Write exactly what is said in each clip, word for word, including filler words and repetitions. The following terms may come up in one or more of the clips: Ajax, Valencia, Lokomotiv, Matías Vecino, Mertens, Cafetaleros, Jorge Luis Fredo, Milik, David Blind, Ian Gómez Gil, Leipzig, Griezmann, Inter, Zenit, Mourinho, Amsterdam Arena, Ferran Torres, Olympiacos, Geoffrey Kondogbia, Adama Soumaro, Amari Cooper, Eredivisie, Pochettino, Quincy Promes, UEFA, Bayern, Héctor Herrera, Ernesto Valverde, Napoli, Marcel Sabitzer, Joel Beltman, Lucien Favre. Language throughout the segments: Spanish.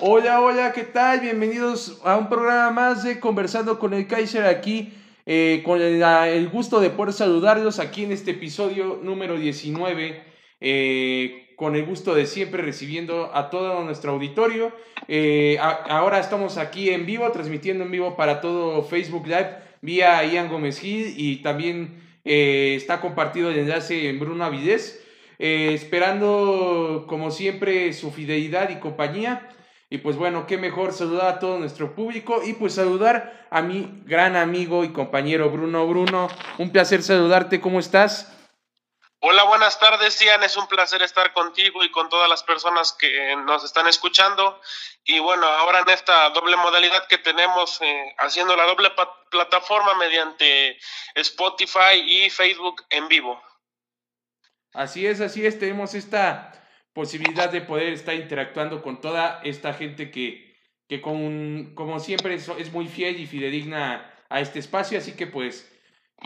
Hola, hola, ¿qué tal? Bienvenidos a un programa más de Conversando con el Kaiser aquí, eh, con el, el gusto de poder saludarlos aquí en este episodio número diecinueve, eh, con el gusto de siempre recibiendo a todo nuestro auditorio. Eh, a, ahora estamos aquí en vivo, transmitiendo en vivo para todo Facebook Live, vía Ian Gómez Gil, y también eh, está compartido el enlace en Bruno Avidez, eh, esperando como siempre su fidelidad y compañía. Y pues bueno, qué mejor saludar a todo nuestro público y pues saludar a mi gran amigo y compañero Bruno. Bruno, un placer saludarte, ¿cómo estás? Hola, buenas tardes, Ian, es un placer estar contigo y con todas las personas que nos están escuchando. Y bueno, ahora en esta doble modalidad que tenemos, eh, haciendo la doble plataforma mediante Spotify y Facebook en vivo. Así es, así es, tenemos esta posibilidad de poder estar interactuando con toda esta gente que, que con, como siempre es, es muy fiel y fidedigna a este espacio, así que pues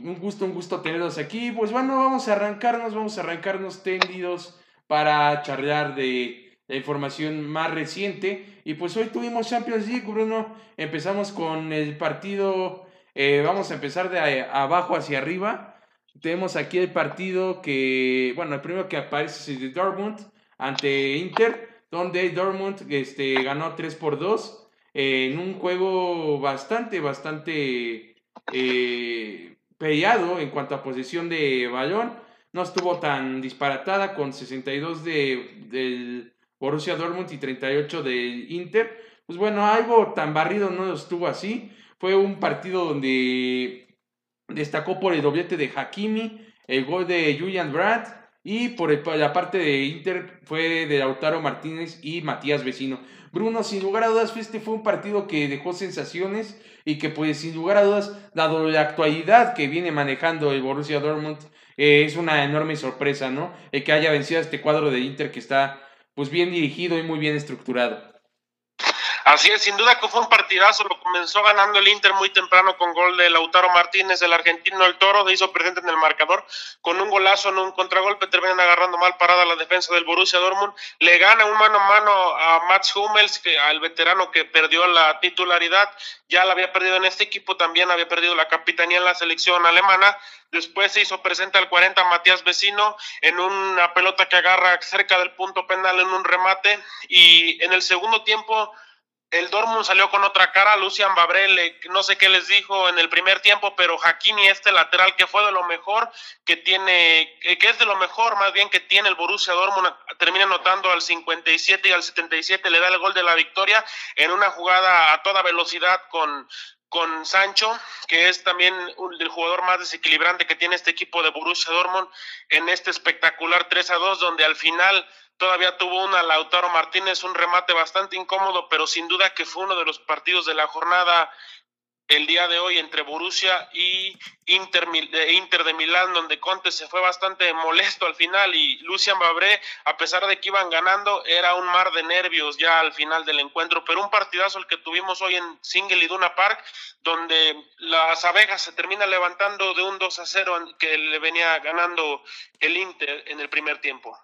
un gusto, un gusto tenerlos aquí. Pues bueno, vamos a arrancarnos, vamos a arrancarnos tendidos para charlar de la información más reciente, y pues hoy tuvimos Champions League, Bruno. Empezamos con el partido, eh, vamos a empezar de abajo hacia arriba. Tenemos aquí el partido que, bueno, el primero que aparece es el de Dortmund ante Inter, donde Dortmund este, ganó tres por dos eh, en un juego bastante, bastante eh, peleado en cuanto a posesión de balón. No estuvo tan disparatada, con sesenta y dos de, del Borussia Dortmund y treinta y ocho del Inter. Pues bueno, algo tan barrido no estuvo así. Fue un partido donde destacó por el doblete de Hakimi, el gol de Julian Brandt, y por, el, por la parte de Inter fue de Lautaro Martínez y Matías Vecino. Bruno, sin lugar a dudas, este fue un partido que dejó sensaciones y que, pues, sin lugar a dudas, dado la actualidad que viene manejando el Borussia Dortmund, eh, es una enorme sorpresa, ¿no? El que haya vencido a este cuadro de Inter que está, pues, bien dirigido y muy bien estructurado. Así es, sin duda que fue un partidazo. Lo comenzó ganando el Inter muy temprano con gol de Lautaro Martínez, el argentino El Toro, se hizo presente en el marcador con un golazo en un contragolpe. Terminan agarrando mal parada la defensa del Borussia Dortmund, le gana un mano a mano a Mats Hummels, que, al veterano que perdió la titularidad, ya la había perdido en este equipo, también había perdido la capitanía en la selección alemana. Después se hizo presente al cuarenta Matías Vecino en una pelota que agarra cerca del punto penal en un remate, y en el segundo tiempo el Dortmund salió con otra cara. Lucien Favre, no sé qué les dijo en el primer tiempo, pero Hakimi, este lateral que fue de lo mejor que tiene, que es de lo mejor más bien que tiene el Borussia Dortmund, termina anotando al cincuenta y siete y al setenta y siete, le da el gol de la victoria en una jugada a toda velocidad con... con Sancho, que es también un, el jugador más desequilibrante que tiene este equipo de Borussia Dortmund, en este espectacular tres a dos, donde al final todavía tuvo una Lautaro Martínez, un remate bastante incómodo, pero sin duda que fue uno de los partidos de la jornada el día de hoy entre Borussia y Inter, Inter de Milán, donde Conte se fue bastante molesto al final, y Lucien Favre, a pesar de que iban ganando, era un mar de nervios ya al final del encuentro. Pero un partidazo el que tuvimos hoy en Single Iduna Park, donde las abejas se terminan levantando de un dos a cero que le venía ganando el Inter en el primer tiempo.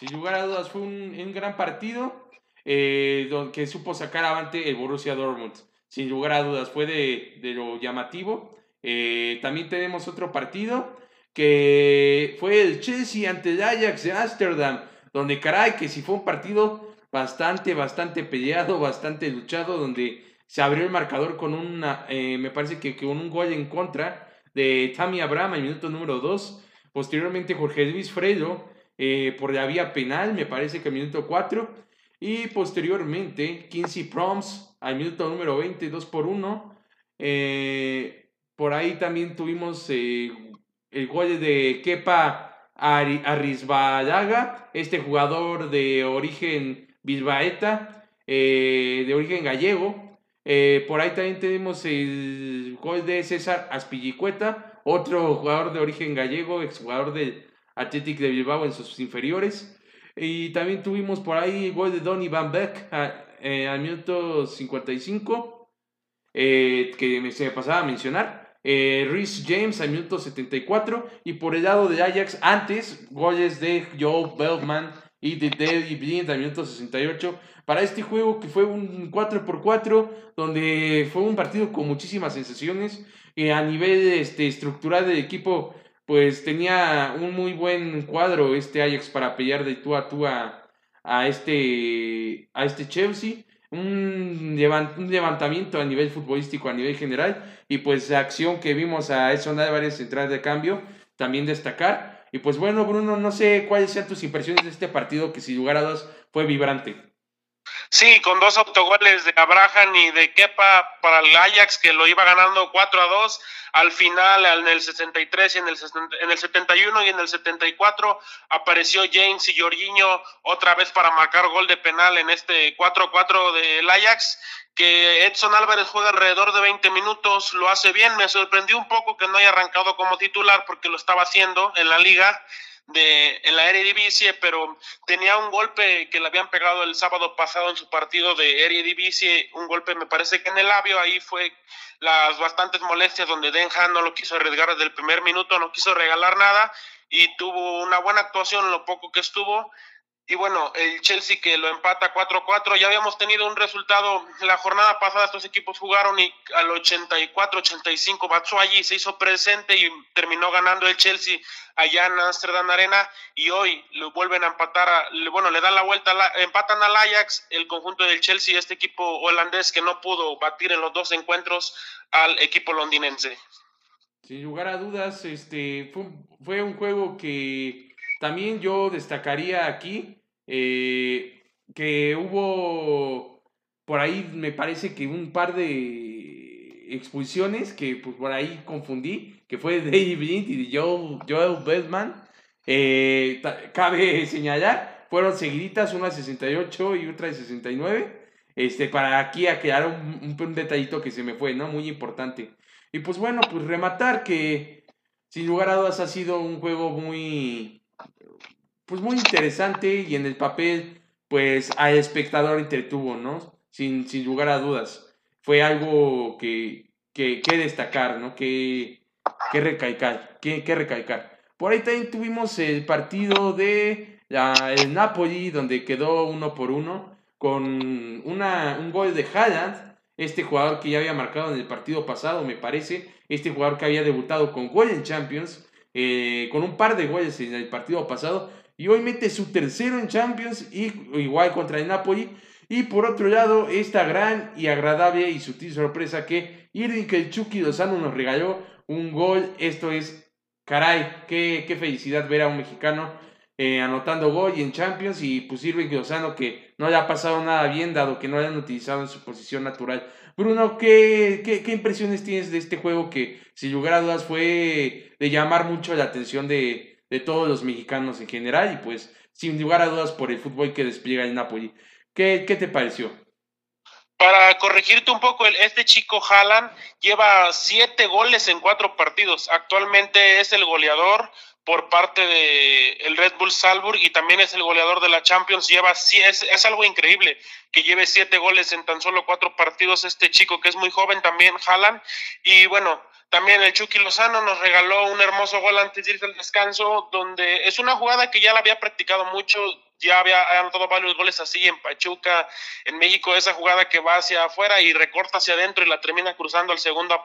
Sin lugar a dudas fue un, un gran partido, eh, que supo sacar avante el Borussia Dortmund. Sin lugar a dudas, fue de, de lo llamativo. Eh, también tenemos otro partido que fue el Chelsea ante el Ajax de Ámsterdam, donde caray que sí fue un partido bastante, bastante peleado, bastante luchado, donde se abrió el marcador con una, eh, me parece que con un gol en contra de Tammy Abraham al minuto número dos. Posteriormente Jorge Luis Fredo eh, por la vía penal, me parece que al minuto cuatro. Y posteriormente, Quincy Proms al minuto número veinte, dos por uno. Eh, por ahí también tuvimos eh, el gol de Kepa Arrizabalaga, este jugador de origen bilbaeta, eh, de origen gallego. Eh, por ahí también tenemos el gol de César Azpilicueta, otro jugador de origen gallego, exjugador del Athletic de Bilbao en sus inferiores. Y también tuvimos por ahí el gol de Donny van Beek a, eh, al minuto cincuenta y cinco, eh, que se me pasaba a mencionar. Eh, Rhys James al minuto setenta y cuatro. Y por el lado de Ajax, antes, goles de Joel Beltman y de David Blind al minuto sesenta y ocho. Para este juego que fue un cuatro por cuatro, donde fue un partido con muchísimas sensaciones. Eh, a nivel este, estructural del equipo, pues tenía un muy buen cuadro este Ajax para pelear de tú a tú a, a, este, a este Chelsea. Un, levant, un levantamiento a nivel futbolístico, a nivel general. Y pues la acción que vimos a Edson Álvarez entrar de cambio, también destacar. Y pues bueno, Bruno, no sé cuáles sean tus impresiones de este partido que sin lugar a dudas fue vibrante. Sí, con dos autogoles de Abraham y de Kepa para el Ajax, que lo iba ganando cuatro a dos. Al final, en el sesenta y tres, en el, en el setenta y uno y en el setenta y cuatro, apareció James y Jorginho otra vez para marcar gol de penal en este cuatro cuatro del Ajax, que Edson Álvarez juega alrededor de veinte minutos, lo hace bien. Me sorprendió un poco que no haya arrancado como titular, porque lo estaba haciendo en la liga, de en la Eredivisie, pero tenía un golpe que le habían pegado el sábado pasado en su partido de Eredivisie, un golpe me parece que en el labio. Ahí fue las bastantes molestias donde Den Haan no lo quiso arriesgar desde el primer minuto, no quiso regalar nada y tuvo una buena actuación lo poco que estuvo. Y bueno, el Chelsea que lo empata cuatro cuatro, ya habíamos tenido un resultado la jornada pasada, estos equipos jugaron y al ochenta y cuatro ochenta y cinco Batshuayi se hizo presente y terminó ganando el Chelsea allá en Amsterdam Arena, y hoy lo vuelven a empatar, a, bueno, le dan la vuelta, empatan al Ajax, el conjunto del Chelsea, este equipo holandés que no pudo batir en los dos encuentros al equipo londinense. Sin lugar a dudas, este fue, fue un juego que... También yo destacaría aquí eh, que hubo por ahí me parece que un par de expulsiones que pues, por ahí confundí, que fue de David Blind y de Joel, Joel Beltman. Eh, cabe señalar, fueron seguiditas, una de sesenta y ocho y otra de sesenta y nueve. Este, para aquí aclarar un, un, un detallito que se me fue, ¿no? Muy importante. Y pues bueno, pues rematar que sin lugar a dudas ha sido un juego muy... pues muy interesante y en el papel, pues al espectador entretuvo, ¿no? Sin, sin lugar a dudas. Fue algo que, que, que destacar, ¿no? Que, que recalcar, que, que recalcar. Por ahí también tuvimos el partido de la, el Napoli, donde quedó uno por uno, con una, un gol de Haaland, este jugador que ya había marcado en el partido pasado, me parece, este jugador que había debutado con gol en Champions, eh, con un par de goles en el partido pasado, y hoy mete su tercero en Champions, y igual contra el Napoli. Y por otro lado, esta gran y agradable y sutil sorpresa que Irving Kelchuk y Lozano nos regaló un gol. Esto es, caray, qué, qué felicidad ver a un mexicano eh, anotando gol y en Champions. Y pues Irving Lozano que no le ha pasado nada bien, dado que no le han utilizado en su posición natural. Bruno, ¿qué, qué, qué impresiones tienes de este juego que sin lugar a dudas fue de llamar mucho la atención de... de todos los mexicanos en general y pues sin lugar a dudas por el fútbol que despliega el Napoli? ¿Qué, qué te pareció? Para corregirte un poco, este chico Haaland lleva siete goles en cuatro partidos, actualmente es el goleador por parte del Red Bull Salzburg y también es el goleador de la Champions. Lleva es, es algo increíble que lleve siete goles en tan solo cuatro partidos este chico que es muy joven también, Haaland. Y bueno, también el Chucky Lozano nos regaló un hermoso gol antes de irse al descanso, donde es una jugada que ya la había practicado mucho, ya había anotado varios goles así en Pachuca, en México, esa jugada que va hacia afuera y recorta hacia adentro y la termina cruzando al segundo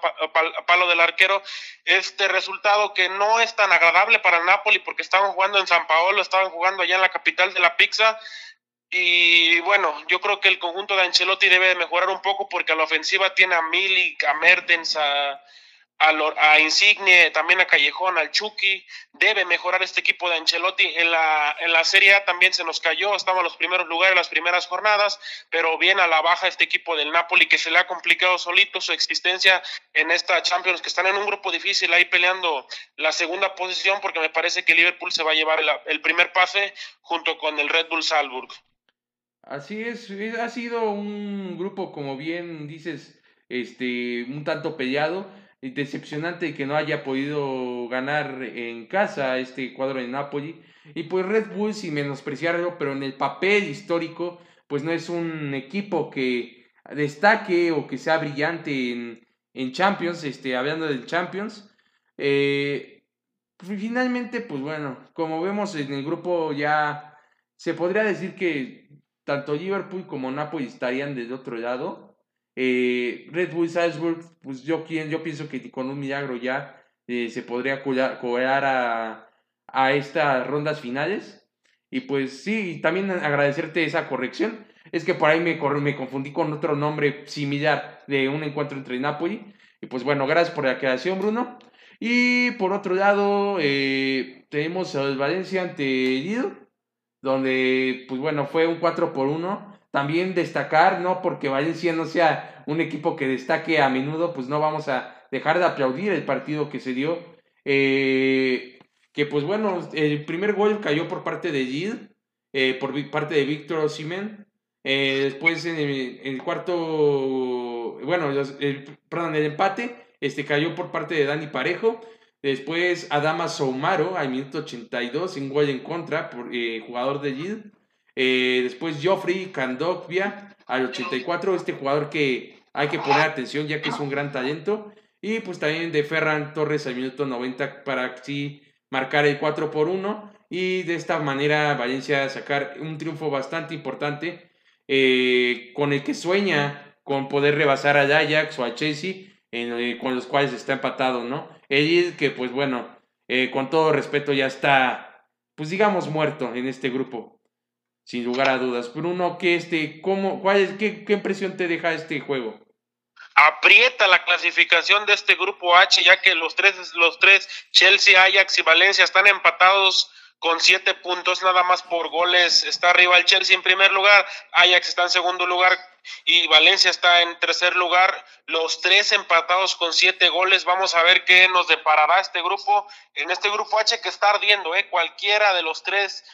palo del arquero. Este resultado que no es tan agradable para Napoli porque estaban jugando en San Paolo, estaban jugando allá en la capital de la pizza. Y bueno, yo creo que el conjunto de Ancelotti debe mejorar un poco porque a la ofensiva tiene a Milik, a Mertens, a... a Insigne, también a Callejón, al Chucky. Debe mejorar este equipo de Ancelotti. En la, en la Serie A también se nos cayó, estamos en los primeros lugares, las primeras jornadas, pero bien a la baja este equipo del Napoli, que se le ha complicado solito su existencia en esta Champions, que están en un grupo difícil ahí peleando la segunda posición, porque me parece que Liverpool se va a llevar el, el primer pase junto con el Red Bull Salzburg. Así es, ha sido un grupo, como bien dices, este un tanto peleado. decepcionante que no haya podido ganar en casa este cuadro de Napoli. Y pues Red Bull, sin menospreciarlo, pero en el papel histórico, pues no es un equipo que destaque o que sea brillante en, en Champions, este, hablando del Champions. Eh, finalmente, pues bueno, como vemos en el grupo ya se podría decir que tanto Liverpool como Napoli estarían del otro lado. Eh, Red Bull Salzburg, pues yo, yo pienso que con un milagro ya eh, se podría colar, colar a, a estas rondas finales. Y pues sí, también agradecerte esa corrección. Es que por ahí me, me confundí con otro nombre similar de un encuentro entre Napoli. Y pues bueno, gracias por la aclaración, Bruno. Y por otro lado, eh, tenemos al Valencia ante Lido, donde pues bueno, fue un cuatro por uno. También destacar, ¿no? Porque Valencia no sea un equipo que destaque a menudo, pues no vamos a dejar de aplaudir el partido que se dio. Eh, que pues bueno, el primer gol cayó por parte de Gid, eh, por parte de Víctor Osimhen. Eh, después en el, en el cuarto, bueno, los, el, perdón, el empate este, cayó por parte de Dani Parejo. Después Adama Soumaro al minuto ochenta y dos, un gol en contra, por, eh, jugador de Gid. Eh, después Geoffrey Kondogbia al ochenta y cuatro, este jugador que hay que poner atención ya que es un gran talento, y pues también de Ferran Torres al minuto noventa para así marcar el cuatro por uno y de esta manera Valencia sacar un triunfo bastante importante, eh, con el que sueña con poder rebasar al Ajax o al Chelsea, en el, con los cuales está empatado, ¿no? El que pues bueno, eh, con todo respeto ya está, pues digamos, muerto en este grupo. Sin lugar a dudas. Bruno, ¿qué, este, cómo, cuál es, qué, ¿qué impresión te deja este juego? Aprieta la clasificación de este grupo H, ya que los tres, los tres Chelsea, Ajax y Valencia están empatados con siete puntos, nada más por goles. Está arriba el Chelsea en primer lugar, Ajax está en segundo lugar y Valencia está en tercer lugar, los tres empatados con siete goles. Vamos a ver qué nos deparará este grupo, en este grupo H que está ardiendo, ¿eh? Cualquiera de los tres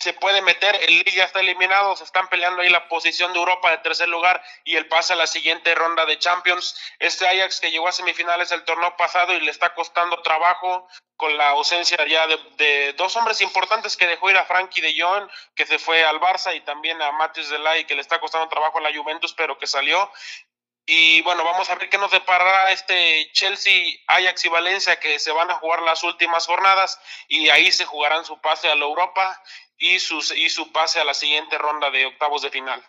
se puede meter, el Lille ya está eliminado, se están peleando ahí la posición de Europa de tercer lugar y el pase a la siguiente ronda de Champions. Este Ajax que llegó a semifinales el torneo pasado y le está costando trabajo con la ausencia ya de, de dos hombres importantes que dejó ir a Frankie de Jong, que se fue al Barça, y también a Matías Vecino, que le está costando trabajo a la Juventus, pero que salió. Y bueno, vamos a ver qué nos deparará este Chelsea, Ajax y Valencia, que se van a jugar las últimas jornadas y ahí se jugarán su pase a la Europa y, sus, y su pase a la siguiente ronda de octavos de final.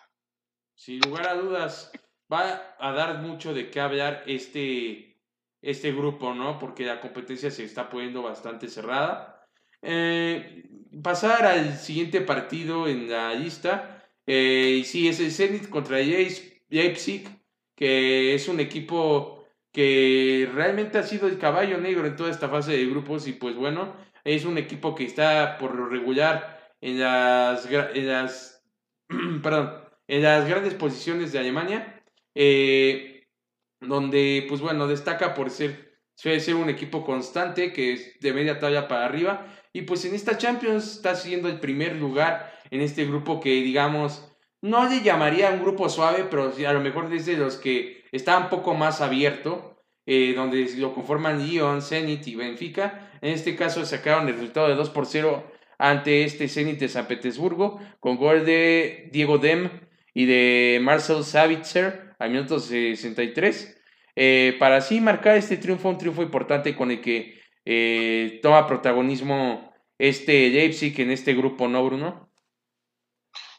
Sin lugar a dudas, va a dar mucho de qué hablar este, este grupo, ¿no? Porque la competencia se está poniendo bastante cerrada. Eh, pasar al siguiente partido en la lista, eh, sí, es el Zenit contra Leipzig, que es un equipo que realmente ha sido el caballo negro en toda esta fase de grupos y pues bueno, es un equipo que está por lo regular en las, en las, perdón, en las grandes posiciones de Alemania, eh, donde pues bueno, destaca por ser, suele ser un equipo constante que es de media tabla para arriba y pues en esta Champions está siendo el primer lugar en este grupo que digamos, no le llamaría un grupo suave, pero a lo mejor desde los que está un poco más abierto, eh, donde lo conforman Lyon, Zenit y Benfica. En este caso sacaron el resultado de dos por cero ante este Zenit de San Petersburgo, con gol de Diego Dem y de Marcel Sabitzer al minuto sesenta y tres, eh, para así marcar este triunfo, un triunfo importante con el que eh, toma protagonismo este Leipzig en este grupo, ¿no, Bruno?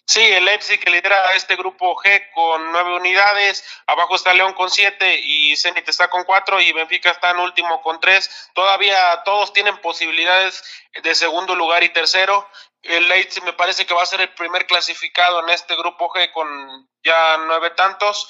Sí, el Leipzig que lidera este grupo G con nueve unidades, abajo está León con siete y Zenit está con cuatro y Benfica está en último con tres. Todavía todos tienen posibilidades de segundo lugar y tercero. El Leipzig me parece que va a ser el primer clasificado en este grupo G con ya nueve tantos.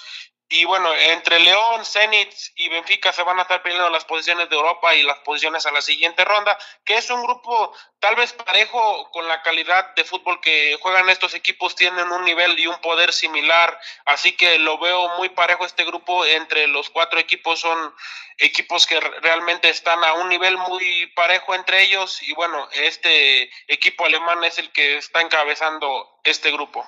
Y bueno, entre León, Zenit y Benfica se van a estar peleando las posiciones de Europa y las posiciones a la siguiente ronda, que es un grupo tal vez parejo con la calidad de fútbol que juegan estos equipos, tienen un nivel y un poder similar, así que lo veo muy parejo este grupo, entre los cuatro equipos son equipos que realmente están a un nivel muy parejo entre ellos y bueno, este equipo alemán es el que está encabezando este grupo.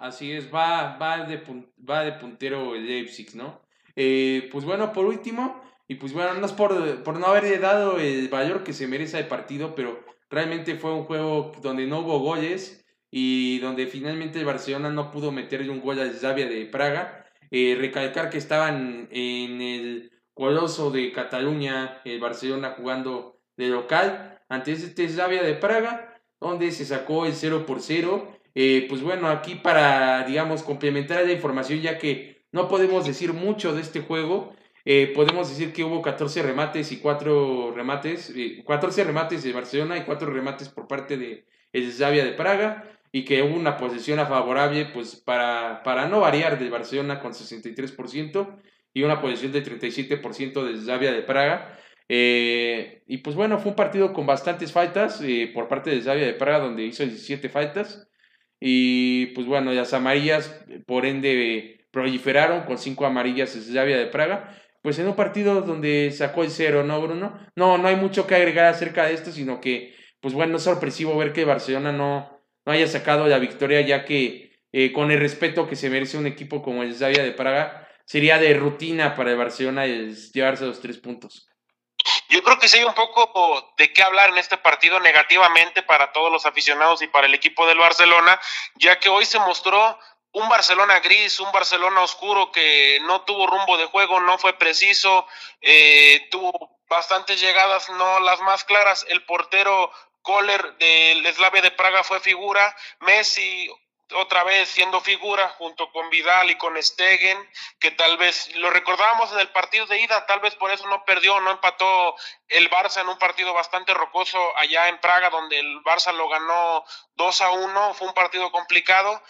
Así es, va, va, de, va de puntero el Leipzig, ¿no? Eh, pues bueno, por último, Y pues bueno, no es por, por no haber dado el valor que se merece al partido, pero realmente fue un juego donde no hubo goles y donde finalmente el Barcelona no pudo meterle un gol a Slavia de Praga. Eh, recalcar que estaban en el Coloso de Cataluña, el Barcelona jugando de local ante este Slavia de Praga, donde se sacó el cero por cero. Eh, pues bueno, aquí para, digamos, complementar la información, ya que no podemos decir mucho de este juego. Eh, podemos decir que hubo catorce remates y cuatro remates, eh, catorce remates de Barcelona y cuatro remates por parte de Slavia de Praga, y que hubo una posesión favorable, pues para, para no variar, del Barcelona con sesenta y tres por ciento y una posesión de treinta y siete por ciento de Slavia de Praga. Eh, y pues bueno, fue un partido con bastantes faltas eh, por parte de Slavia de Praga, donde hizo diecisiete faltas, y pues bueno, las amarillas por ende eh, proliferaron con cinco amarillas Slavia de Praga. Pues en un partido donde sacó el cero, ¿no, Bruno? No, no hay mucho que agregar acerca de esto, sino que, pues bueno, es sorpresivo ver que Barcelona no, no haya sacado la victoria, ya que eh, con el respeto que se merece un equipo como el Slavia de Praga, sería de rutina para el Barcelona el llevarse los tres puntos. Yo creo que sí hay un poco de qué hablar en este partido negativamente para todos los aficionados y para el equipo del Barcelona, ya que hoy se mostró un Barcelona gris, un Barcelona oscuro que no tuvo rumbo de juego, no fue preciso, eh, tuvo bastantes llegadas, no las más claras. El portero Koller del Slavia de Praga fue figura, Messi otra vez siendo figura junto con Vidal y con Stegen, que tal vez lo recordábamos en el partido de ida, tal vez por eso no perdió, no empató el Barça en un partido bastante rocoso allá en Praga, donde el Barça lo ganó dos a uno, fue un partido complicado.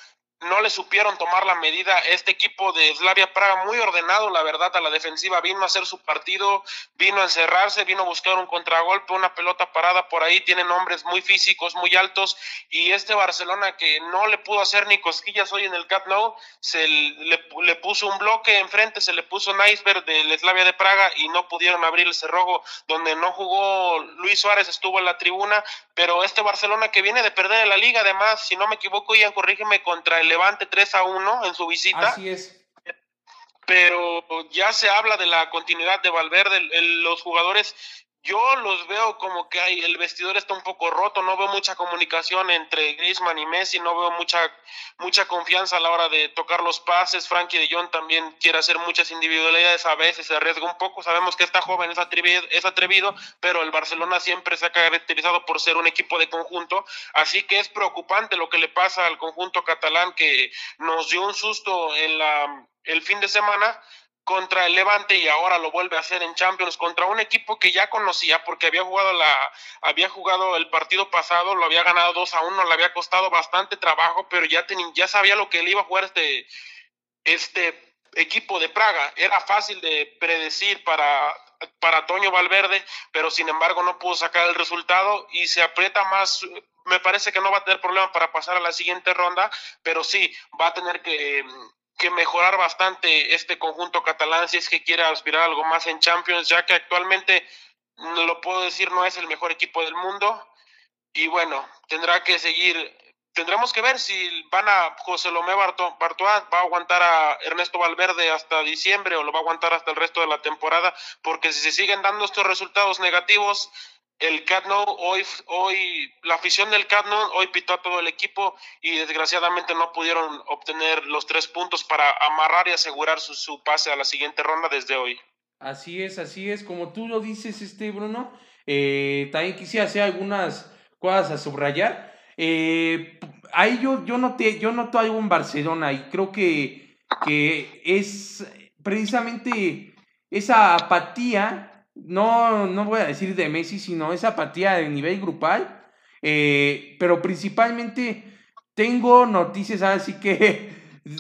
No le supieron tomar la medida este equipo de Slavia Praga, muy ordenado, la verdad, a la defensiva. Vino a hacer su partido, vino a encerrarse, vino a buscar un contragolpe, una pelota parada por ahí. Tienen hombres muy físicos, muy altos, y este Barcelona, que no le pudo hacer ni cosquillas hoy en el Camp Nou, se le, le puso un bloque enfrente, se le puso un iceberg del Slavia de Praga y no pudieron abrir el cerrojo. Donde no jugó Luis Suárez, estuvo en la tribuna, pero este Barcelona que viene de perder en la Liga, además, si no me equivoco, Ian, corrígeme, contra el Levante tres a uno en su visita. Así es. Pero ya se habla de la continuidad de Valverde, el, el, los jugadores. Yo los veo como que hay, el vestidor está un poco roto, no veo mucha comunicación entre Griezmann y Messi, no veo mucha mucha confianza a la hora de tocar los pases. Frankie de Jong también quiere hacer muchas individualidades, a veces se arriesga un poco. Sabemos que está joven, es atrevido, es atrevido, pero el Barcelona siempre se ha caracterizado por ser un equipo de conjunto, así que es preocupante lo que le pasa al conjunto catalán, que nos dio un susto en la, el fin de semana contra el Levante, y ahora lo vuelve a hacer en Champions contra un equipo que ya conocía porque había jugado la había jugado el partido pasado, lo había ganado dos a uno, le había costado bastante trabajo, pero ya tenía, ya sabía lo que él iba a jugar este este equipo de Praga. Era fácil de predecir para para Toño Valverde, pero sin embargo no pudo sacar el resultado y se aprieta más. Me parece que no va a tener problema para pasar a la siguiente ronda, pero sí va a tener que eh, que mejorar bastante este conjunto catalán si es que quiere aspirar algo más en Champions, ya que actualmente, lo puedo decir, no es el mejor equipo del mundo. Y bueno, tendrá que seguir, tendremos que ver si van a José Lomé Bartoa, va a aguantar a Ernesto Valverde hasta diciembre o lo va a aguantar hasta el resto de la temporada, porque si se siguen dando estos resultados negativos, el Camp Nou, hoy, hoy, la afición del Camp Nou hoy pitó a todo el equipo y desgraciadamente no pudieron obtener los tres puntos para amarrar y asegurar su, su pase a la siguiente ronda desde hoy. Así es, así es, como tú lo dices, este Bruno. Eh, también quisiera hacer algunas cosas a subrayar. Eh, ahí yo, yo noté, yo noto algo en Barcelona y creo que, que es precisamente esa apatía. No, no voy a decir de Messi, sino esa apatía de nivel grupal, eh, pero principalmente tengo noticias, así que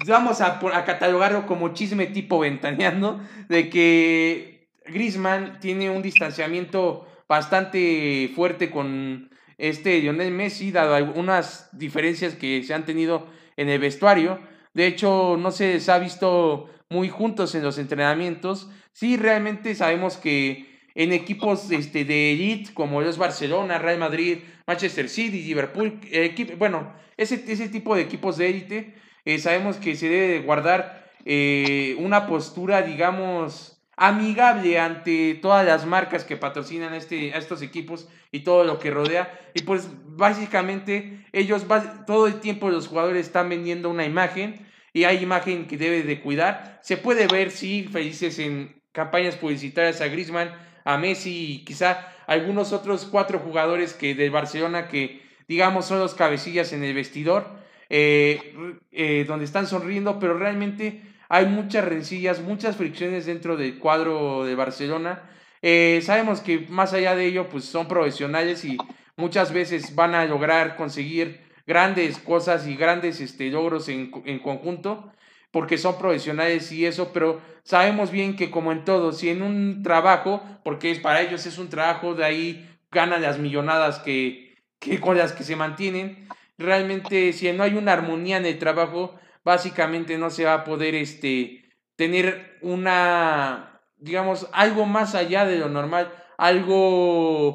vamos a, a catalogarlo como chisme tipo ventaneando, de que Griezmann tiene un distanciamiento bastante fuerte con este Lionel Messi, dado algunas diferencias que se han tenido en el vestuario. De hecho, no se les ha visto muy juntos en los entrenamientos. Sí, realmente sabemos que en equipos este, de élite como los Barcelona, Real Madrid, Manchester City, Liverpool, equipo, bueno, ese, ese tipo de equipos de élite, eh, sabemos que se debe guardar eh, una postura, digamos, amigable ante todas las marcas que patrocinan este, a estos equipos y todo lo que rodea. Y pues básicamente ellos todo el tiempo los jugadores están vendiendo una imagen y hay imagen que debe de cuidar. Se puede ver, sí, felices en campañas publicitarias a Griezmann, a Messi y quizá algunos otros cuatro jugadores que del Barcelona que digamos son los cabecillas en el vestidor, eh, eh, donde están sonriendo, pero realmente hay muchas rencillas, muchas fricciones dentro del cuadro de Barcelona. Eh, sabemos que más allá de ello, pues son profesionales y muchas veces van a lograr conseguir grandes cosas y grandes este, logros en, en conjunto, porque son profesionales y eso, pero sabemos bien que como en todo, si en un trabajo, porque para ellos es un trabajo, de ahí ganan las millonadas que, que con las que se mantienen, realmente si no hay una armonía en el trabajo, básicamente no se va a poder este, tener una, digamos, algo más allá de lo normal, algo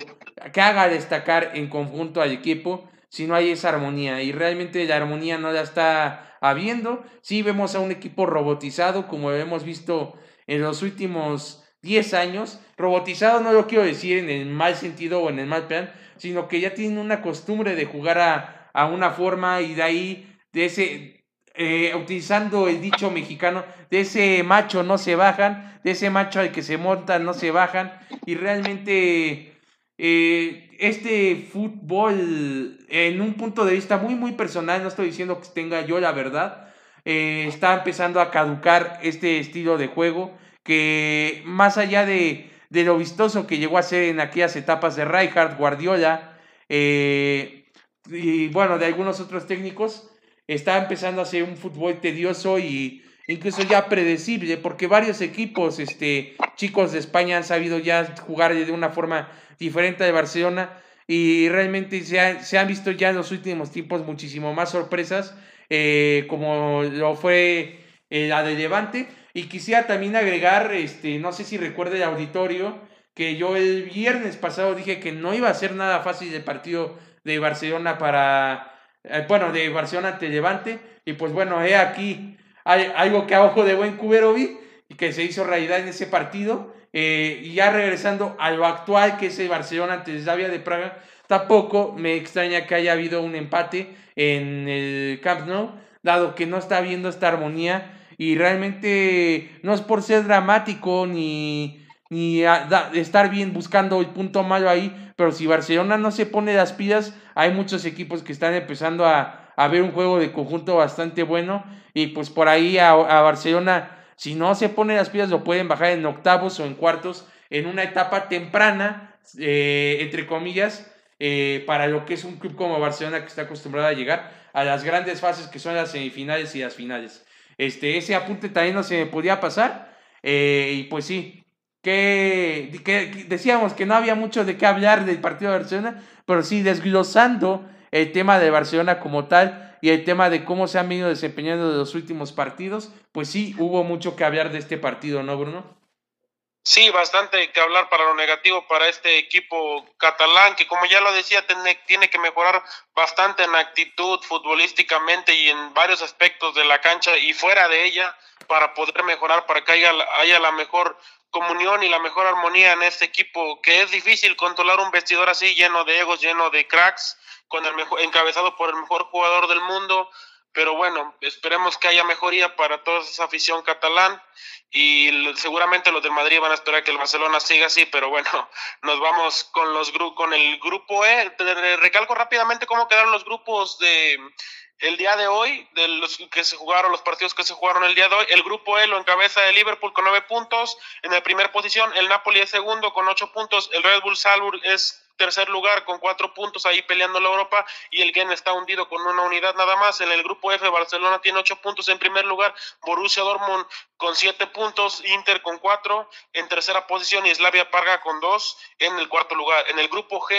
que haga destacar en conjunto al equipo, si no hay esa armonía, y realmente la armonía no la está habiendo. Sí vemos a un equipo robotizado, como hemos visto en los últimos diez años, robotizado no lo quiero decir en el mal sentido o en el mal plan, sino que ya tienen una costumbre de jugar a, a una forma y de ahí, de ese, eh, utilizando el dicho mexicano, de ese macho no se bajan, de ese macho al que se montan no se bajan, y realmente eh, este fútbol, en un punto de vista muy muy personal, no estoy diciendo que tenga yo la verdad, eh, está empezando a caducar este estilo de juego, que más allá de, de lo vistoso que llegó a ser en aquellas etapas de Rijkaard, Guardiola, eh, y bueno, de algunos otros técnicos, está empezando a ser un fútbol tedioso y incluso ya predecible, porque varios equipos este, chicos de España han sabido ya jugar de una forma diferente de Barcelona, y realmente se, ha, se han visto ya en los últimos tiempos muchísimo más sorpresas, eh, como lo fue eh, la de Levante. Y quisiera también agregar, este, no sé si recuerda el auditorio, que yo el viernes pasado dije que no iba a ser nada fácil el partido de Barcelona para, eh, bueno, de Barcelona ante Levante, y pues bueno, he aquí hay, algo que a ojo de buen cubero vi, y que se hizo realidad en ese partido. Eh, y ya regresando a lo actual que es el Barcelona ante Slavia de Praga, tampoco me extraña que haya habido un empate en el Camp Nou, dado que no está habiendo esta armonía, y realmente no es por ser dramático ni, ni a, da, estar bien buscando el punto malo ahí, pero si Barcelona no se pone las pilas, hay muchos equipos que están empezando a, a ver un juego de conjunto bastante bueno, y pues por ahí a, a Barcelona, si no se pone las pilas, lo pueden bajar en octavos o en cuartos, en una etapa temprana, eh, entre comillas, eh, para lo que es un club como Barcelona, que está acostumbrado a llegar a las grandes fases que son las semifinales y las finales. Este, ese apunte también no se me podía pasar. Eh, y pues sí, que, que decíamos que no había mucho de qué hablar del partido de Barcelona, pero sí desglosando el tema de Barcelona como tal, y el tema de cómo se han venido desempeñando de los últimos partidos, pues sí, hubo mucho que hablar de este partido, ¿no, Bruno? Sí, bastante que hablar para lo negativo para este equipo catalán, que como ya lo decía, tiene, tiene que mejorar bastante en actitud futbolísticamente y en varios aspectos de la cancha y fuera de ella, para poder mejorar, para que haya, haya la mejor comunión y la mejor armonía en este equipo, que es difícil controlar un vestidor así, lleno de egos, lleno de cracks, con el mejor, encabezado por el mejor jugador del mundo, pero bueno, esperemos que haya mejoría para toda esa afición catalán, y seguramente los del Madrid van a esperar que el Barcelona siga así, pero bueno, nos vamos con los con el grupo E. Recalco rápidamente cómo quedaron los grupos de el día de hoy, de los que se jugaron, los partidos que se jugaron el día de hoy. El grupo E lo encabeza el Liverpool con nueve puntos, en la primera posición. El Napoli es segundo con ocho puntos, el Red Bull Salzburg es tercer lugar con cuatro puntos, ahí peleando la Europa, y el Gent está hundido con una unidad nada más. En el grupo F, Barcelona tiene ocho puntos en primer lugar, Borussia Dortmund con siete puntos, Inter con cuatro en tercera posición y Slavia Praga con dos en el cuarto lugar. En el grupo G,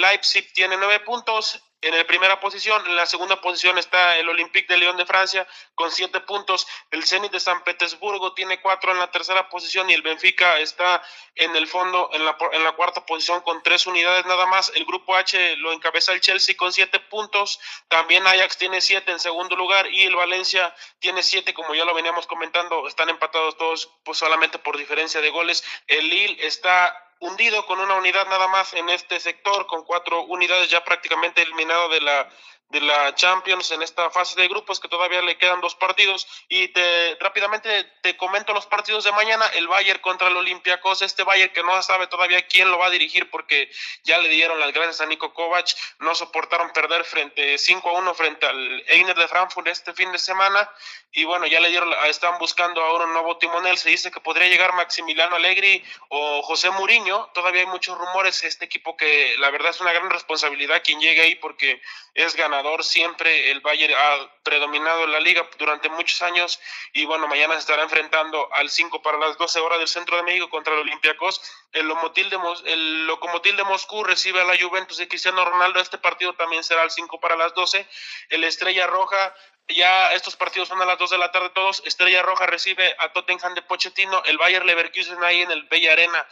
Leipzig tiene nueve puntos, en la primera posición. En la segunda posición está el Olympique de Lyon de Francia con siete puntos. El Zenit de San Petersburgo tiene cuatro en la tercera posición y el Benfica está en el fondo, en la, en la cuarta posición con tres unidades nada más. El grupo H lo encabeza el Chelsea con siete puntos. También Ajax tiene siete en segundo lugar y el Valencia tiene siete, como ya lo veníamos comentando. Están empatados todos, pues, solamente por diferencia de goles. El Lille está hundido con una unidad nada más en este sector, con cuatro unidades, ya prácticamente eliminado de la de la Champions en esta fase de grupos, que todavía le quedan dos partidos. Y te rápidamente te comento los partidos de mañana. El Bayern contra el Olympiacos, este Bayern que no sabe todavía quién lo va a dirigir, porque ya le dieron las gracias a Niko Kovac, no soportaron perder frente cinco a uno frente al Eintracht de Frankfurt este fin de semana, y bueno, ya le dieron, están buscando ahora un nuevo timonel. Se dice que podría llegar Maximiliano Allegri o José Mourinho, todavía hay muchos rumores. Este equipo que la verdad es una gran responsabilidad quien llegue ahí, porque es ganador siempre. El Bayern ha predominado en la liga durante muchos años y bueno, mañana se estará enfrentando al cinco para las doce horas del centro de México contra el Olympiacos. El Lomotil de, Mos el Lokomotiv de Moscú recibe a la Juventus de Cristiano Ronaldo. Este partido también será al cinco para las doce. El Estrella Roja, ya estos partidos son a las dos de la tarde todos. Estrella Roja recibe a Tottenham de Pochettino. El Bayer Leverkusen ahí en el Bella Arena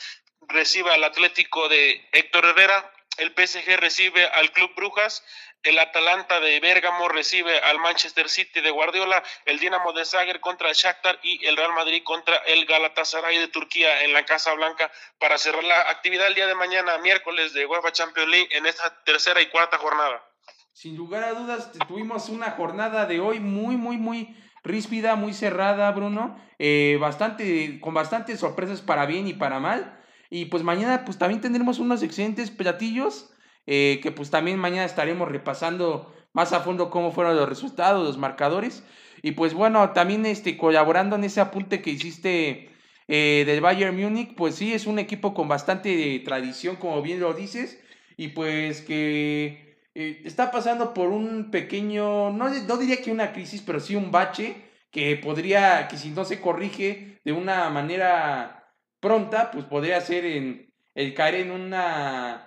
recibe al Atlético de Héctor Herrera. El P S G recibe al Club Brujas. El Atalanta de Bérgamo recibe al Manchester City de Guardiola, el Dinamo de Zagreb contra el Shakhtar y el Real Madrid contra el Galatasaray de Turquía en la Casa Blanca, para cerrar la actividad el día de mañana, miércoles, de UEFA Champions League en esta tercera y cuarta jornada. Sin lugar a dudas, tuvimos una jornada de hoy muy, muy, muy ríspida, muy cerrada, Bruno, eh, bastante, con bastantes sorpresas para bien y para mal. Y pues mañana pues también tendremos unos excelentes platillos. Eh, que pues también mañana estaremos repasando más a fondo cómo fueron los resultados, los marcadores, y pues bueno, también este, colaborando en ese apunte que hiciste eh, del Bayern Múnich. Pues sí, es un equipo con bastante tradición, como bien lo dices, y pues que eh, está pasando por un pequeño, no, no diría que una crisis, pero sí un bache que podría, que si no se corrige de una manera pronta, pues podría ser en, el caer en una...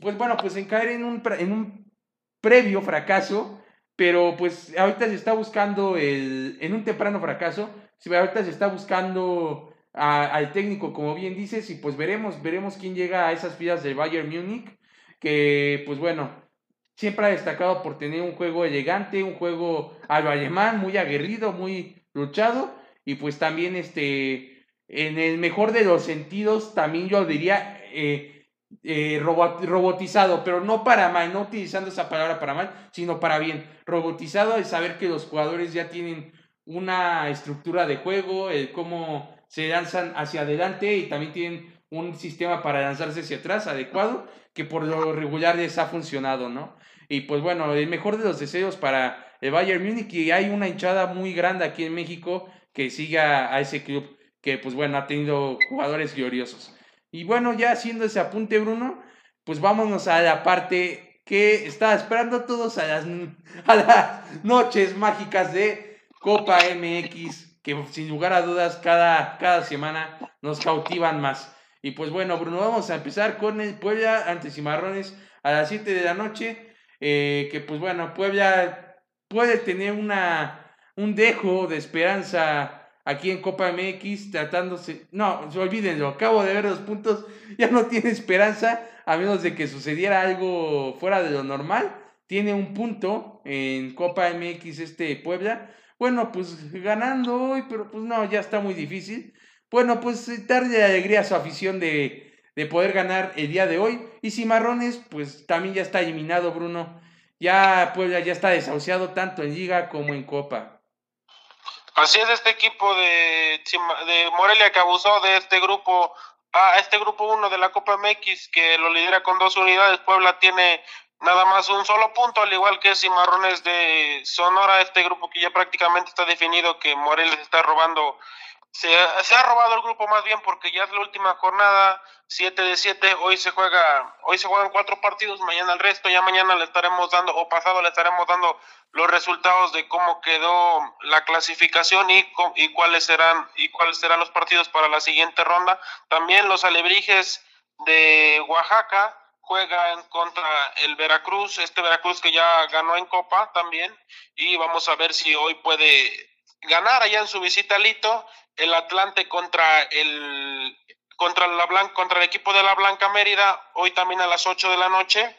Pues bueno, pues en caer en un, en un previo fracaso, pero pues ahorita se está buscando, el, en un temprano fracaso, ahorita se está buscando a, al técnico, como bien dices, y pues veremos, veremos quién llega a esas filas del Bayern Múnich, que pues bueno, siempre ha destacado por tener un juego elegante, un juego a lo alemán, muy aguerrido, muy luchado, y pues también este, en el mejor de los sentidos, también yo diría... Eh, Eh, robot, robotizado, pero no para mal, no utilizando esa palabra para mal, sino para bien. Robotizado es saber que los jugadores ya tienen una estructura de juego, el cómo se lanzan hacia adelante, y también tienen un sistema para lanzarse hacia atrás adecuado, que por lo regular les ha funcionado, ¿no? Y pues bueno, el mejor de los deseos para el Bayern Múnich, y hay una hinchada muy grande aquí en México que siga a ese club, que pues bueno, ha tenido jugadores gloriosos. Y bueno, ya haciendo ese apunte, Bruno, pues vámonos a la parte que está esperando todos a las, a las noches mágicas de Copa M X, que sin lugar a dudas cada, cada semana nos cautivan más. Y pues bueno, Bruno, vamos a empezar con el Puebla ante Cimarrones a las siete de la noche, eh, que pues bueno, Puebla puede tener una, un dejo de esperanza aquí en Copa M X, tratándose... No, olvídenlo, acabo de ver los puntos, ya no tiene esperanza, a menos de que sucediera algo fuera de lo normal. Tiene un punto en Copa M X este Puebla. Bueno, pues ganando hoy, pero pues no, ya está muy difícil. Bueno, pues darle alegría a su afición de, de poder ganar el día de hoy. Y Cimarrones, pues también ya está eliminado, Bruno. Ya Puebla ya está desahuciado tanto en Liga como en Copa. Así es, este equipo de, de Morelia, que abusó de este grupo A, este grupo uno de la Copa M X, que lo lidera con dos unidades. Puebla tiene nada más un solo punto, al igual que Cimarrones de Sonora, este grupo que ya prácticamente está definido, que Morelia se está robando, se, se ha robado el grupo más bien, porque ya es la última jornada, siete de siete, hoy se juega, hoy se juegan cuatro partidos, mañana el resto, ya mañana le estaremos dando, o pasado le estaremos dando los resultados de cómo quedó la clasificación y, y cuáles serán y cuáles serán los partidos para la siguiente ronda. También los alebrijes de Oaxaca juega en contra el Veracruz, este Veracruz que ya ganó en Copa también, y vamos a ver si hoy puede ganar allá en su visita a Lito. El Atlante contra el contra la Blanca, contra el equipo de la Blanca Mérida, hoy también a las ocho de la noche.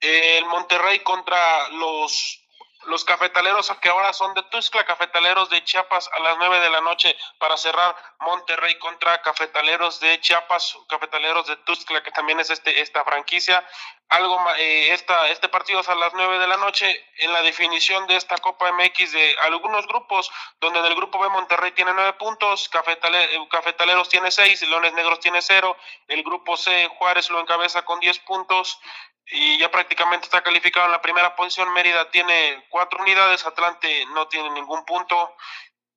El Monterrey contra los los Cafetaleros, que ahora son de Tuxtla, Cafetaleros de Chiapas, a las nueve de la noche, para cerrar Monterrey contra Cafetaleros de Chiapas, Cafetaleros de Tuxtla, que también es este esta franquicia. Algo eh, esta, este partido es a las nueve de la noche, en la definición de esta Copa M X de algunos grupos, donde en el grupo B Monterrey tiene nueve puntos, Cafetaleros, Cafetaleros tiene seis, Leones Negros tiene cero, el grupo C Juárez lo encabeza con diez puntos, y ya prácticamente está calificado en la primera posición. Mérida tiene cuatro unidades, Atlante no tiene ningún punto,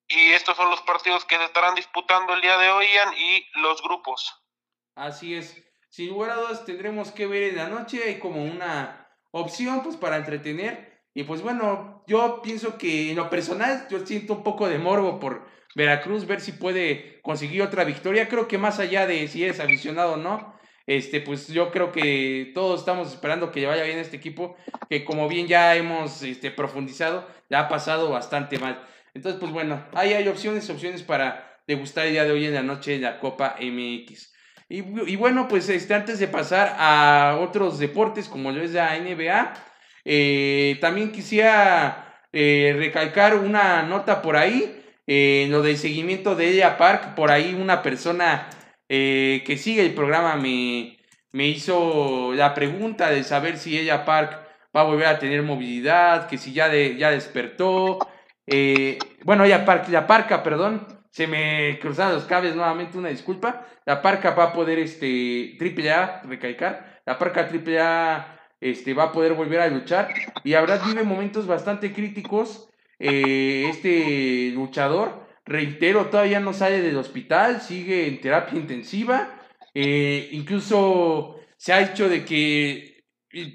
y estos son los partidos que se estarán disputando el día de hoy, Ian, y los grupos. Así es, sin lugar a dudas tendremos que ver en la noche como una opción pues para entretener, y pues bueno, yo pienso que en lo personal yo siento un poco de morbo por Veracruz, ver si puede conseguir otra victoria. Creo que más allá de si eres aficionado o no, Este, pues yo creo que todos estamos esperando que vaya bien este equipo, que como bien ya hemos este, profundizado, la ha pasado bastante mal. Entonces, pues bueno, ahí hay opciones, opciones para degustar el día de hoy en la noche de la Copa M X. Y, y bueno, pues este, antes de pasar a otros deportes, como lo es la N B A, eh, también quisiera eh, recalcar una nota por ahí, eh, lo del seguimiento de Elia Park. Por ahí una persona... Eh, que sigue el programa me, me hizo la pregunta de saber si Elia Park va a volver a tener movilidad, que si ya, de, ya despertó, eh, bueno, Elia Park, la Parca, perdón, se me cruzaron los cables nuevamente, una disculpa. La Parca va a poder, este, triple A, recalcar, la Parca triple A este, va a poder volver a luchar, y la verdad vive momentos bastante críticos, eh, este luchador. Reitero, todavía no sale del hospital, sigue en terapia intensiva, eh, incluso se ha hecho de que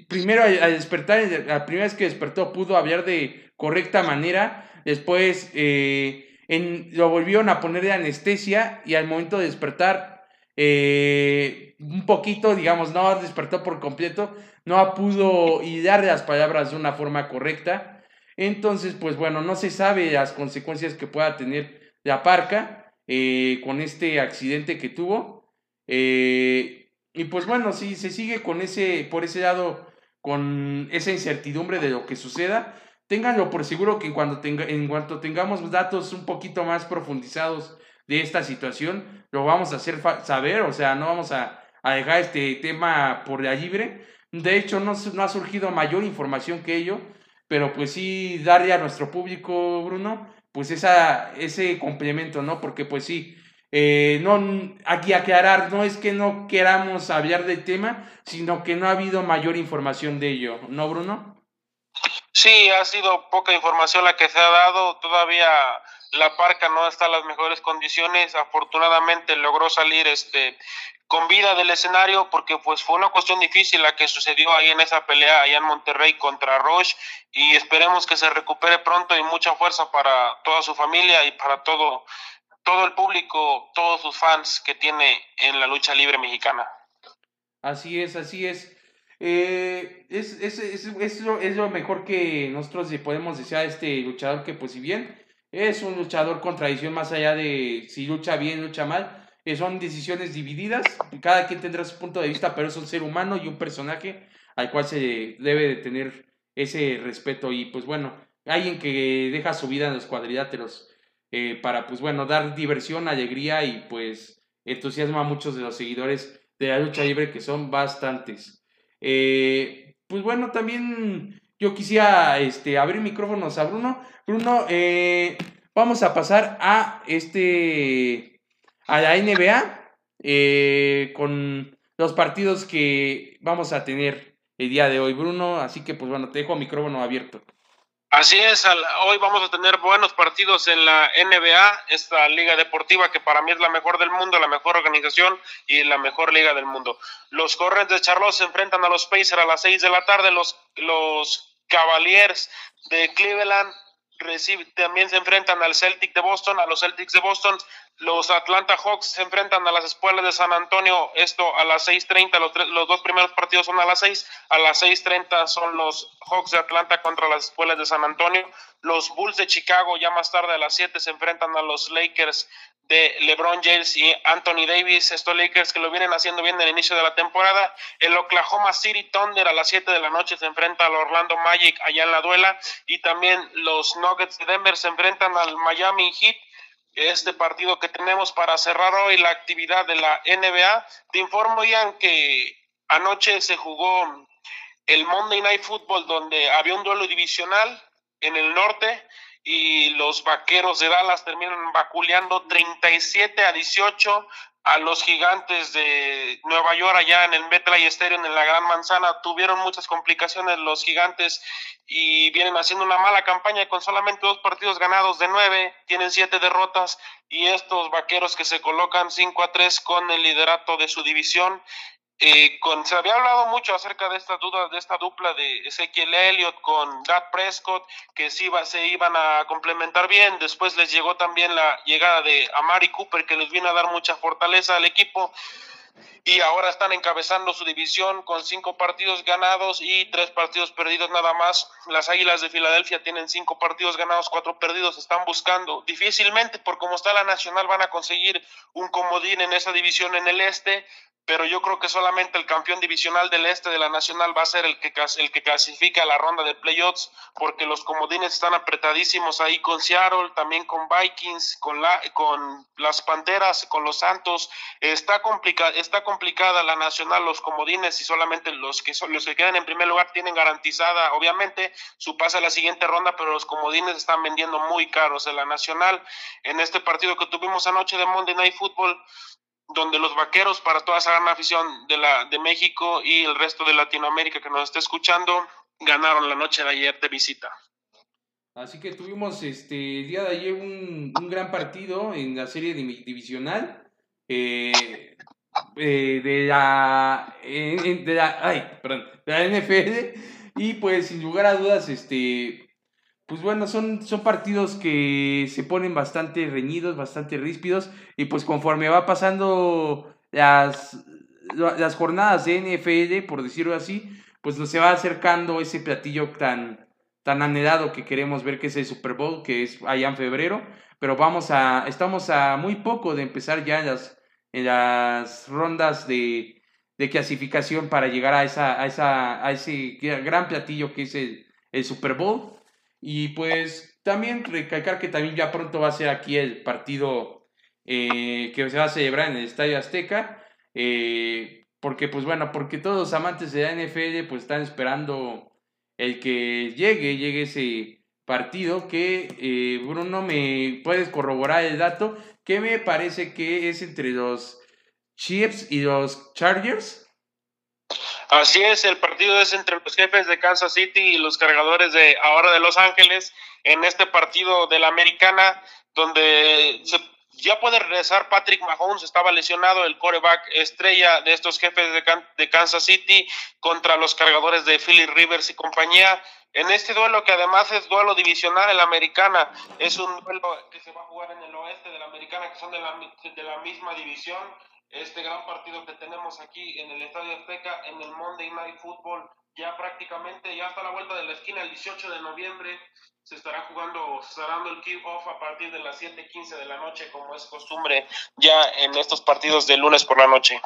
primero al, al despertar, la primera vez que despertó pudo hablar de correcta manera, después eh, en, lo volvieron a poner de anestesia, y al momento de despertar eh, un poquito, digamos, no despertó por completo, no pudo hilar las palabras de una forma correcta. Entonces, pues bueno, no se sabe las consecuencias que pueda tener la Parca eh, con este accidente que tuvo, eh, y pues bueno, si se sigue con ese, por ese lado, con esa incertidumbre de lo que suceda, ténganlo por seguro que en cuanto, tenga, en cuanto tengamos datos un poquito más profundizados de esta situación, lo vamos a hacer fa- saber, o sea, no vamos a, a dejar este tema por la libre. De hecho, no, no ha surgido mayor información que ello, pero pues sí darle a nuestro público, Bruno, pues esa, ese complemento, ¿no? Porque pues sí, eh, no, aquí aclarar, no es que no queramos hablar del tema, sino que no ha habido mayor información de ello, ¿no, Bruno? Sí, ha sido poca información la que se ha dado, todavía la Parca no está en las mejores condiciones, afortunadamente logró salir este... con vida del escenario, porque pues fue una cuestión difícil la que sucedió ahí en esa pelea allá en Monterrey contra Roche, y esperemos que se recupere pronto, y mucha fuerza para toda su familia y para todo, todo el público, todos sus fans que tiene en la lucha libre mexicana. Así es, así es. Eh, es, es, es, es, lo, es lo mejor que nosotros podemos decir a este luchador, que pues si bien es un luchador con tradición, más allá de si lucha bien, lucha mal, son decisiones divididas, cada quien tendrá su punto de vista, pero es un ser humano y un personaje al cual se debe de tener ese respeto, y pues bueno, alguien que deja su vida en los cuadriláteros eh, para pues bueno, dar diversión, alegría y pues entusiasmo a muchos de los seguidores de la lucha libre, que son bastantes. Eh, pues bueno, también yo quisiera este, abrir micrófonos a Bruno. Bruno, eh, vamos a pasar a este... a la N B A eh, con los partidos que vamos a tener el día de hoy, Bruno, así que pues bueno, te dejo el micrófono abierto. Así es, hoy vamos a tener buenos partidos en la N B A, esta liga deportiva que para mí es la mejor del mundo, la mejor organización y la mejor liga del mundo. Los Hornets de Charlotte se enfrentan a los Pacers a las seis de la tarde, los, los Cavaliers de Cleveland Recibe, también se enfrentan al Celtic de Boston, a los Celtics de Boston Los Atlanta Hawks se enfrentan a las Espuelas de San Antonio, esto a las seis treinta, los, tres, los dos primeros partidos son a las seis, a las seis treinta son los Hawks de Atlanta contra las Espuelas de San Antonio. Los Bulls de Chicago ya más tarde a las siete se enfrentan a los Lakers de LeBron James y Anthony Davis, estos Lakers que lo vienen haciendo bien en el inicio de la temporada. El Oklahoma City Thunder a las siete de la noche se enfrenta al Orlando Magic allá en la duela, y también los Nuggets de Denver se enfrentan al Miami Heat. Este partido que tenemos para cerrar hoy la actividad de la N B A. Te informo, Ian, que anoche se jugó el Monday Night Football, donde había un duelo divisional en el norte y los Vaqueros de Dallas terminan vaculeando treinta y siete a dieciocho a los Gigantes de Nueva York allá en el MetLife Stadium en la Gran Manzana. Tuvieron muchas complicaciones los Gigantes y vienen haciendo una mala campaña con solamente dos partidos ganados de nueve, tienen siete derrotas, y estos Vaqueros que se colocan cinco a tres con el liderato de su división. Eh, con, se había hablado mucho acerca de estas dudas, de esta dupla de Ezekiel Elliott con Dak Prescott, que sí iba, se iban a complementar bien. Después les llegó también la llegada de Amari Cooper, que les vino a dar mucha fortaleza al equipo, y ahora están encabezando su división con cinco partidos ganados y tres partidos perdidos nada más. Las Águilas de Filadelfia tienen cinco partidos ganados, cuatro perdidos, están buscando. Difícilmente, por como está la Nacional, van a conseguir un comodín en esa división en el este, pero yo creo que solamente el campeón divisional del este de la Nacional va a ser el que, el que clasifica a la ronda de playoffs, porque los comodines están apretadísimos ahí con Seattle, también con Vikings, con, la, con las Panteras, con los Santos. Está complicado, está complicado complicada la Nacional, los comodines, y solamente los que son, los que quedan en primer lugar tienen garantizada obviamente su pase a la siguiente ronda, pero los comodines están vendiendo muy caros en la Nacional. En este partido que tuvimos anoche de Monday Night Football, donde los Vaqueros, para toda esa gran afición de, la, de México y el resto de Latinoamérica que nos está escuchando, ganaron la noche de ayer de visita. Así que tuvimos este, el día de ayer un, un gran partido en la serie divisional. Eh... Eh, de, la, eh, de la ay, perdón, de la N F L, y pues sin lugar a dudas este pues bueno son, son partidos que se ponen bastante reñidos, bastante ríspidos, y pues conforme va pasando las, las jornadas de N F L, por decirlo así, pues nos se va acercando ese platillo tan, tan anhelado que queremos ver, que es el Super Bowl, que es allá en febrero, pero vamos a estamos a muy poco de empezar ya las en las rondas de, de clasificación para llegar a, esa, a, esa, a ese gran platillo que es el, el Super Bowl. Y pues también recalcar que también ya pronto va a ser aquí el partido eh, que se va a celebrar en el Estadio Azteca, eh, porque pues bueno, porque todos los amantes de la N F L pues están esperando el que llegue, llegue ese partido que eh, Bruno, me puedes corroborar el dato, que me parece que es entre los Chiefs y los Chargers. Así es, el partido es entre los Jefes de Kansas City y los Cargadores de ahora de Los Ángeles, en este partido de la Americana, donde se ya puede regresar Patrick Mahomes, estaba lesionado, el quarterback estrella de estos Jefes de, Can- de Kansas City contra los Cargadores de Philip Rivers y compañía. En este duelo, que además es duelo divisional en la Americana, es un duelo que se va a jugar en el oeste de la Americana, que son de la, de la misma división. Este gran partido que tenemos aquí en el Estadio Azteca, en el Monday Night Football, ya prácticamente, ya está a la vuelta de la esquina, el dieciocho de noviembre, se estará jugando, se estará dando el kick-off a partir de las siete quince de la noche, como es costumbre ya en estos partidos de lunes por la noche.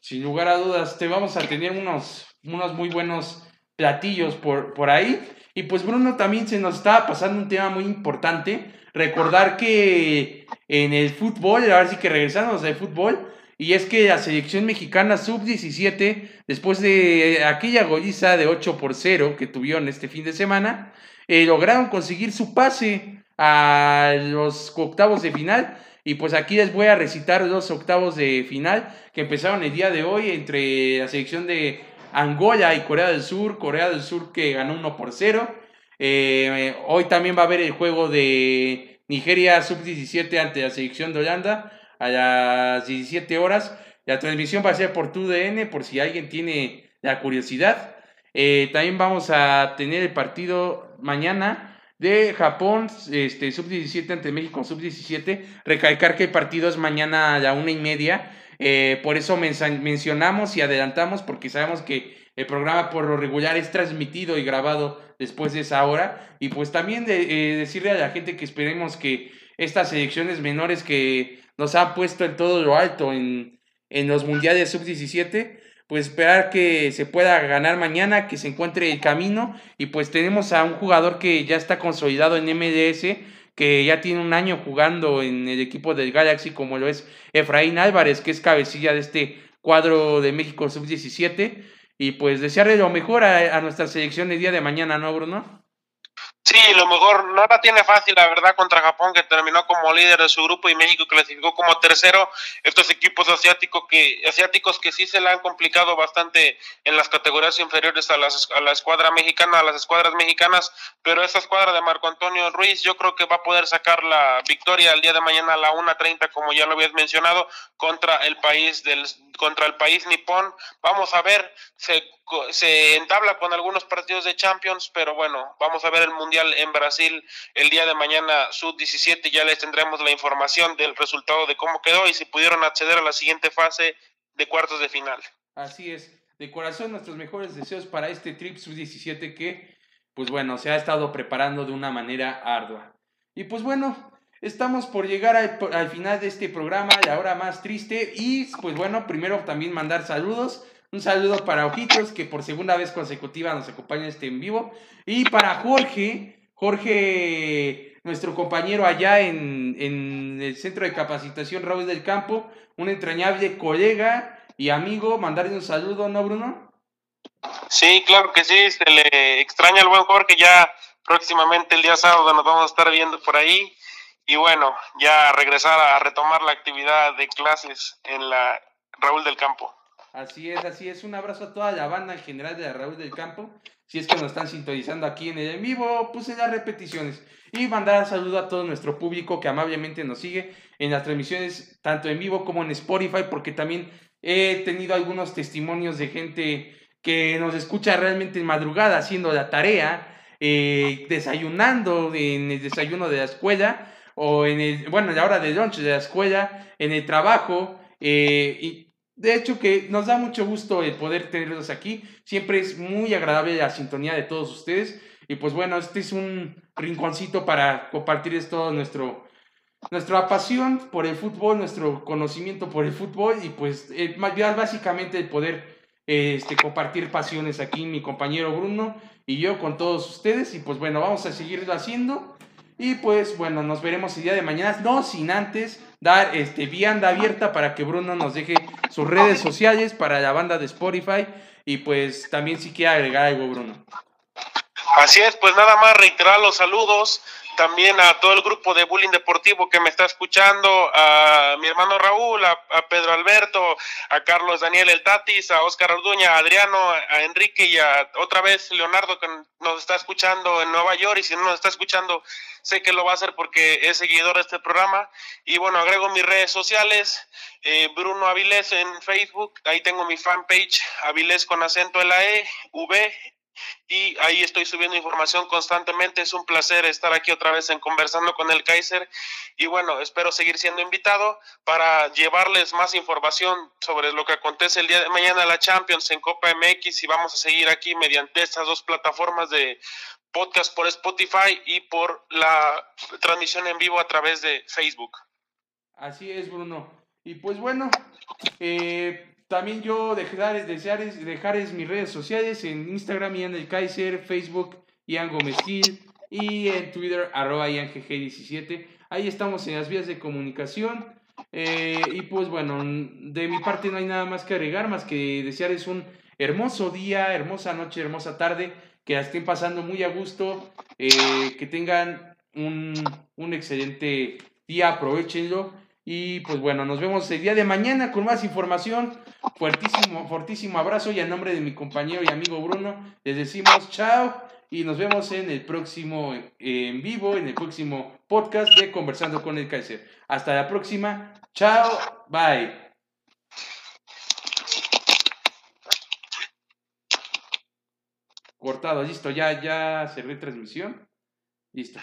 Sin lugar a dudas, te vamos a tener unos, unos muy buenos platillos por, por ahí. Y pues Bruno, también se nos está pasando un tema muy importante, recordar que en el fútbol, ahora sí que regresamos al fútbol, y es que la selección mexicana sub diecisiete, después de aquella goliza de ocho por cero que tuvieron este fin de semana, eh, lograron conseguir su pase a los octavos de final. Y pues aquí les voy a recitar los octavos de final que empezaron el día de hoy entre la selección de Angola y Corea del Sur, Corea del Sur que ganó uno por cero. Eh, hoy también va a haber el juego de Nigeria sub diecisiete ante la selección de Holanda a las diecisiete horas. La transmisión va a ser por T U D N, por si alguien tiene la curiosidad. Eh, también vamos a tener el partido mañana de Japón, este, sub diecisiete ante México, sub diecisiete. Recalcar que el partido es mañana a la una y media. Eh, por eso men mencionamos y adelantamos, porque sabemos que el programa por lo regular es transmitido y grabado después de esa hora. Y pues también de, eh, decirle a la gente que esperemos que estas selecciones menores que nos han puesto en todo lo alto en, en los mundiales sub diecisiete, pues esperar que se pueda ganar mañana, que se encuentre el camino. Y pues tenemos a un jugador que ya está consolidado en M L S, que ya tiene un año jugando en el equipo del Galaxy, como lo es Efraín Álvarez, que es cabecilla de este cuadro de México sub diecisiete. Y pues desearle lo mejor a, a nuestra selección el día de mañana, ¿no, Bruno? Sí, lo mejor, no la tiene fácil, la verdad, contra Japón, que terminó como líder de su grupo, y México clasificó como tercero. Estos equipos asiáticos que asiáticos que sí se la han complicado bastante en las categorías inferiores a, las, a la escuadra mexicana, a las escuadras mexicanas, pero esta escuadra de Marco Antonio Ruiz yo creo que va a poder sacar la victoria el día de mañana a la una treinta, como ya lo habías mencionado, contra el país del contra el país nipón. Vamos a ver, se se entabla con algunos partidos de Champions, pero bueno, vamos a ver el Mundial en Brasil el día de mañana sub diecisiete, ya les tendremos la información del resultado de cómo quedó y si pudieron acceder a la siguiente fase de cuartos de final. Así es, de corazón nuestros mejores deseos para este trip sub diecisiete que, pues bueno, se ha estado preparando de una manera ardua. Y pues bueno, estamos por llegar al, al final de este programa, la hora más triste, y pues bueno, primero también mandar saludos. Un saludo para Ojitos, que por segunda vez consecutiva nos acompaña este en vivo. Y para Jorge, Jorge, nuestro compañero allá en, en el Centro de Capacitación Raúl del Campo, un entrañable colega y amigo, mandarle un saludo, ¿no, Bruno? Sí, claro que sí, se le extraña al buen Jorge, ya próximamente el día sábado nos vamos a estar viendo por ahí. Y bueno, ya regresar a retomar la actividad de clases en la Raúl del Campo. Así es, así es. Un abrazo a toda la banda en general de la Raúl del Campo. Si es que nos están sintonizando aquí en el en vivo, pues en las repeticiones. Y mandar un saludo a todo nuestro público que amablemente nos sigue en las transmisiones, tanto en vivo como en Spotify, porque también he tenido algunos testimonios de gente que nos escucha realmente en madrugada, haciendo la tarea, eh, desayunando en el desayuno de la escuela, o en el, bueno, en la hora de lunch de la escuela, en el trabajo, eh, y de hecho que nos da mucho gusto el poder tenerlos aquí. Siempre es muy agradable la sintonía de todos ustedes. Y pues bueno, este es un rinconcito para compartirles todo nuestro, nuestra pasión por el fútbol, nuestro conocimiento por el fútbol. Y pues eh, básicamente el poder eh, este, compartir pasiones aquí, mi compañero Bruno y yo con todos ustedes. Y pues bueno, vamos a seguirlo haciendo. Y pues bueno, nos veremos el día de mañana. No sin antes dar este, vianda abierta para que Bruno nos deje sus redes sociales para la banda de Spotify, y pues también si quiere agregar algo, Bruno. Así es, pues nada más reiterar los saludos también a todo el grupo de Bullying Deportivo que me está escuchando, a mi hermano Raúl, a, a Pedro Alberto, a Carlos Daniel El Tatis, a Óscar Orduña, a Adriano, a Enrique y a otra vez Leonardo, que nos está escuchando en Nueva York, y si no nos está escuchando, sé que lo va a hacer porque es seguidor de este programa. Y bueno, agrego mis redes sociales, eh, Bruno Avilés en Facebook, ahí tengo mi fanpage, Avilés con acento en la E, V, y ahí estoy subiendo información constantemente. Es un placer estar aquí otra vez en Conversando con el Kaiser, y bueno, espero seguir siendo invitado para llevarles más información sobre lo que acontece el día de mañana en la Champions, en Copa M X, y vamos a seguir aquí mediante estas dos plataformas de podcast por Spotify y por la transmisión en vivo a través de Facebook. Así es, Bruno. Y pues bueno, eh... también yo dejar, desear, dejar es mis redes sociales en Instagram, Ian El Kaiser, Facebook, Ian Gómez Gil, y en Twitter, arroba Ian G G diecisiete. Ahí estamos en las vías de comunicación. Eh, y pues bueno, de mi parte no hay nada más que agregar, más que desearles un hermoso día, hermosa noche, hermosa tarde, que la estén pasando muy a gusto, eh, que tengan un, un excelente día, aprovechenlo. Y pues bueno, nos vemos el día de mañana con más información. Fuertísimo, fortísimo abrazo, y a nombre de mi compañero y amigo Bruno, les decimos chao y nos vemos en el próximo eh, en vivo, en el próximo podcast de Conversando con el Kaiser. Hasta la próxima. Chao. Bye. Cortado, listo. Ya, ya cerré transmisión. Listo.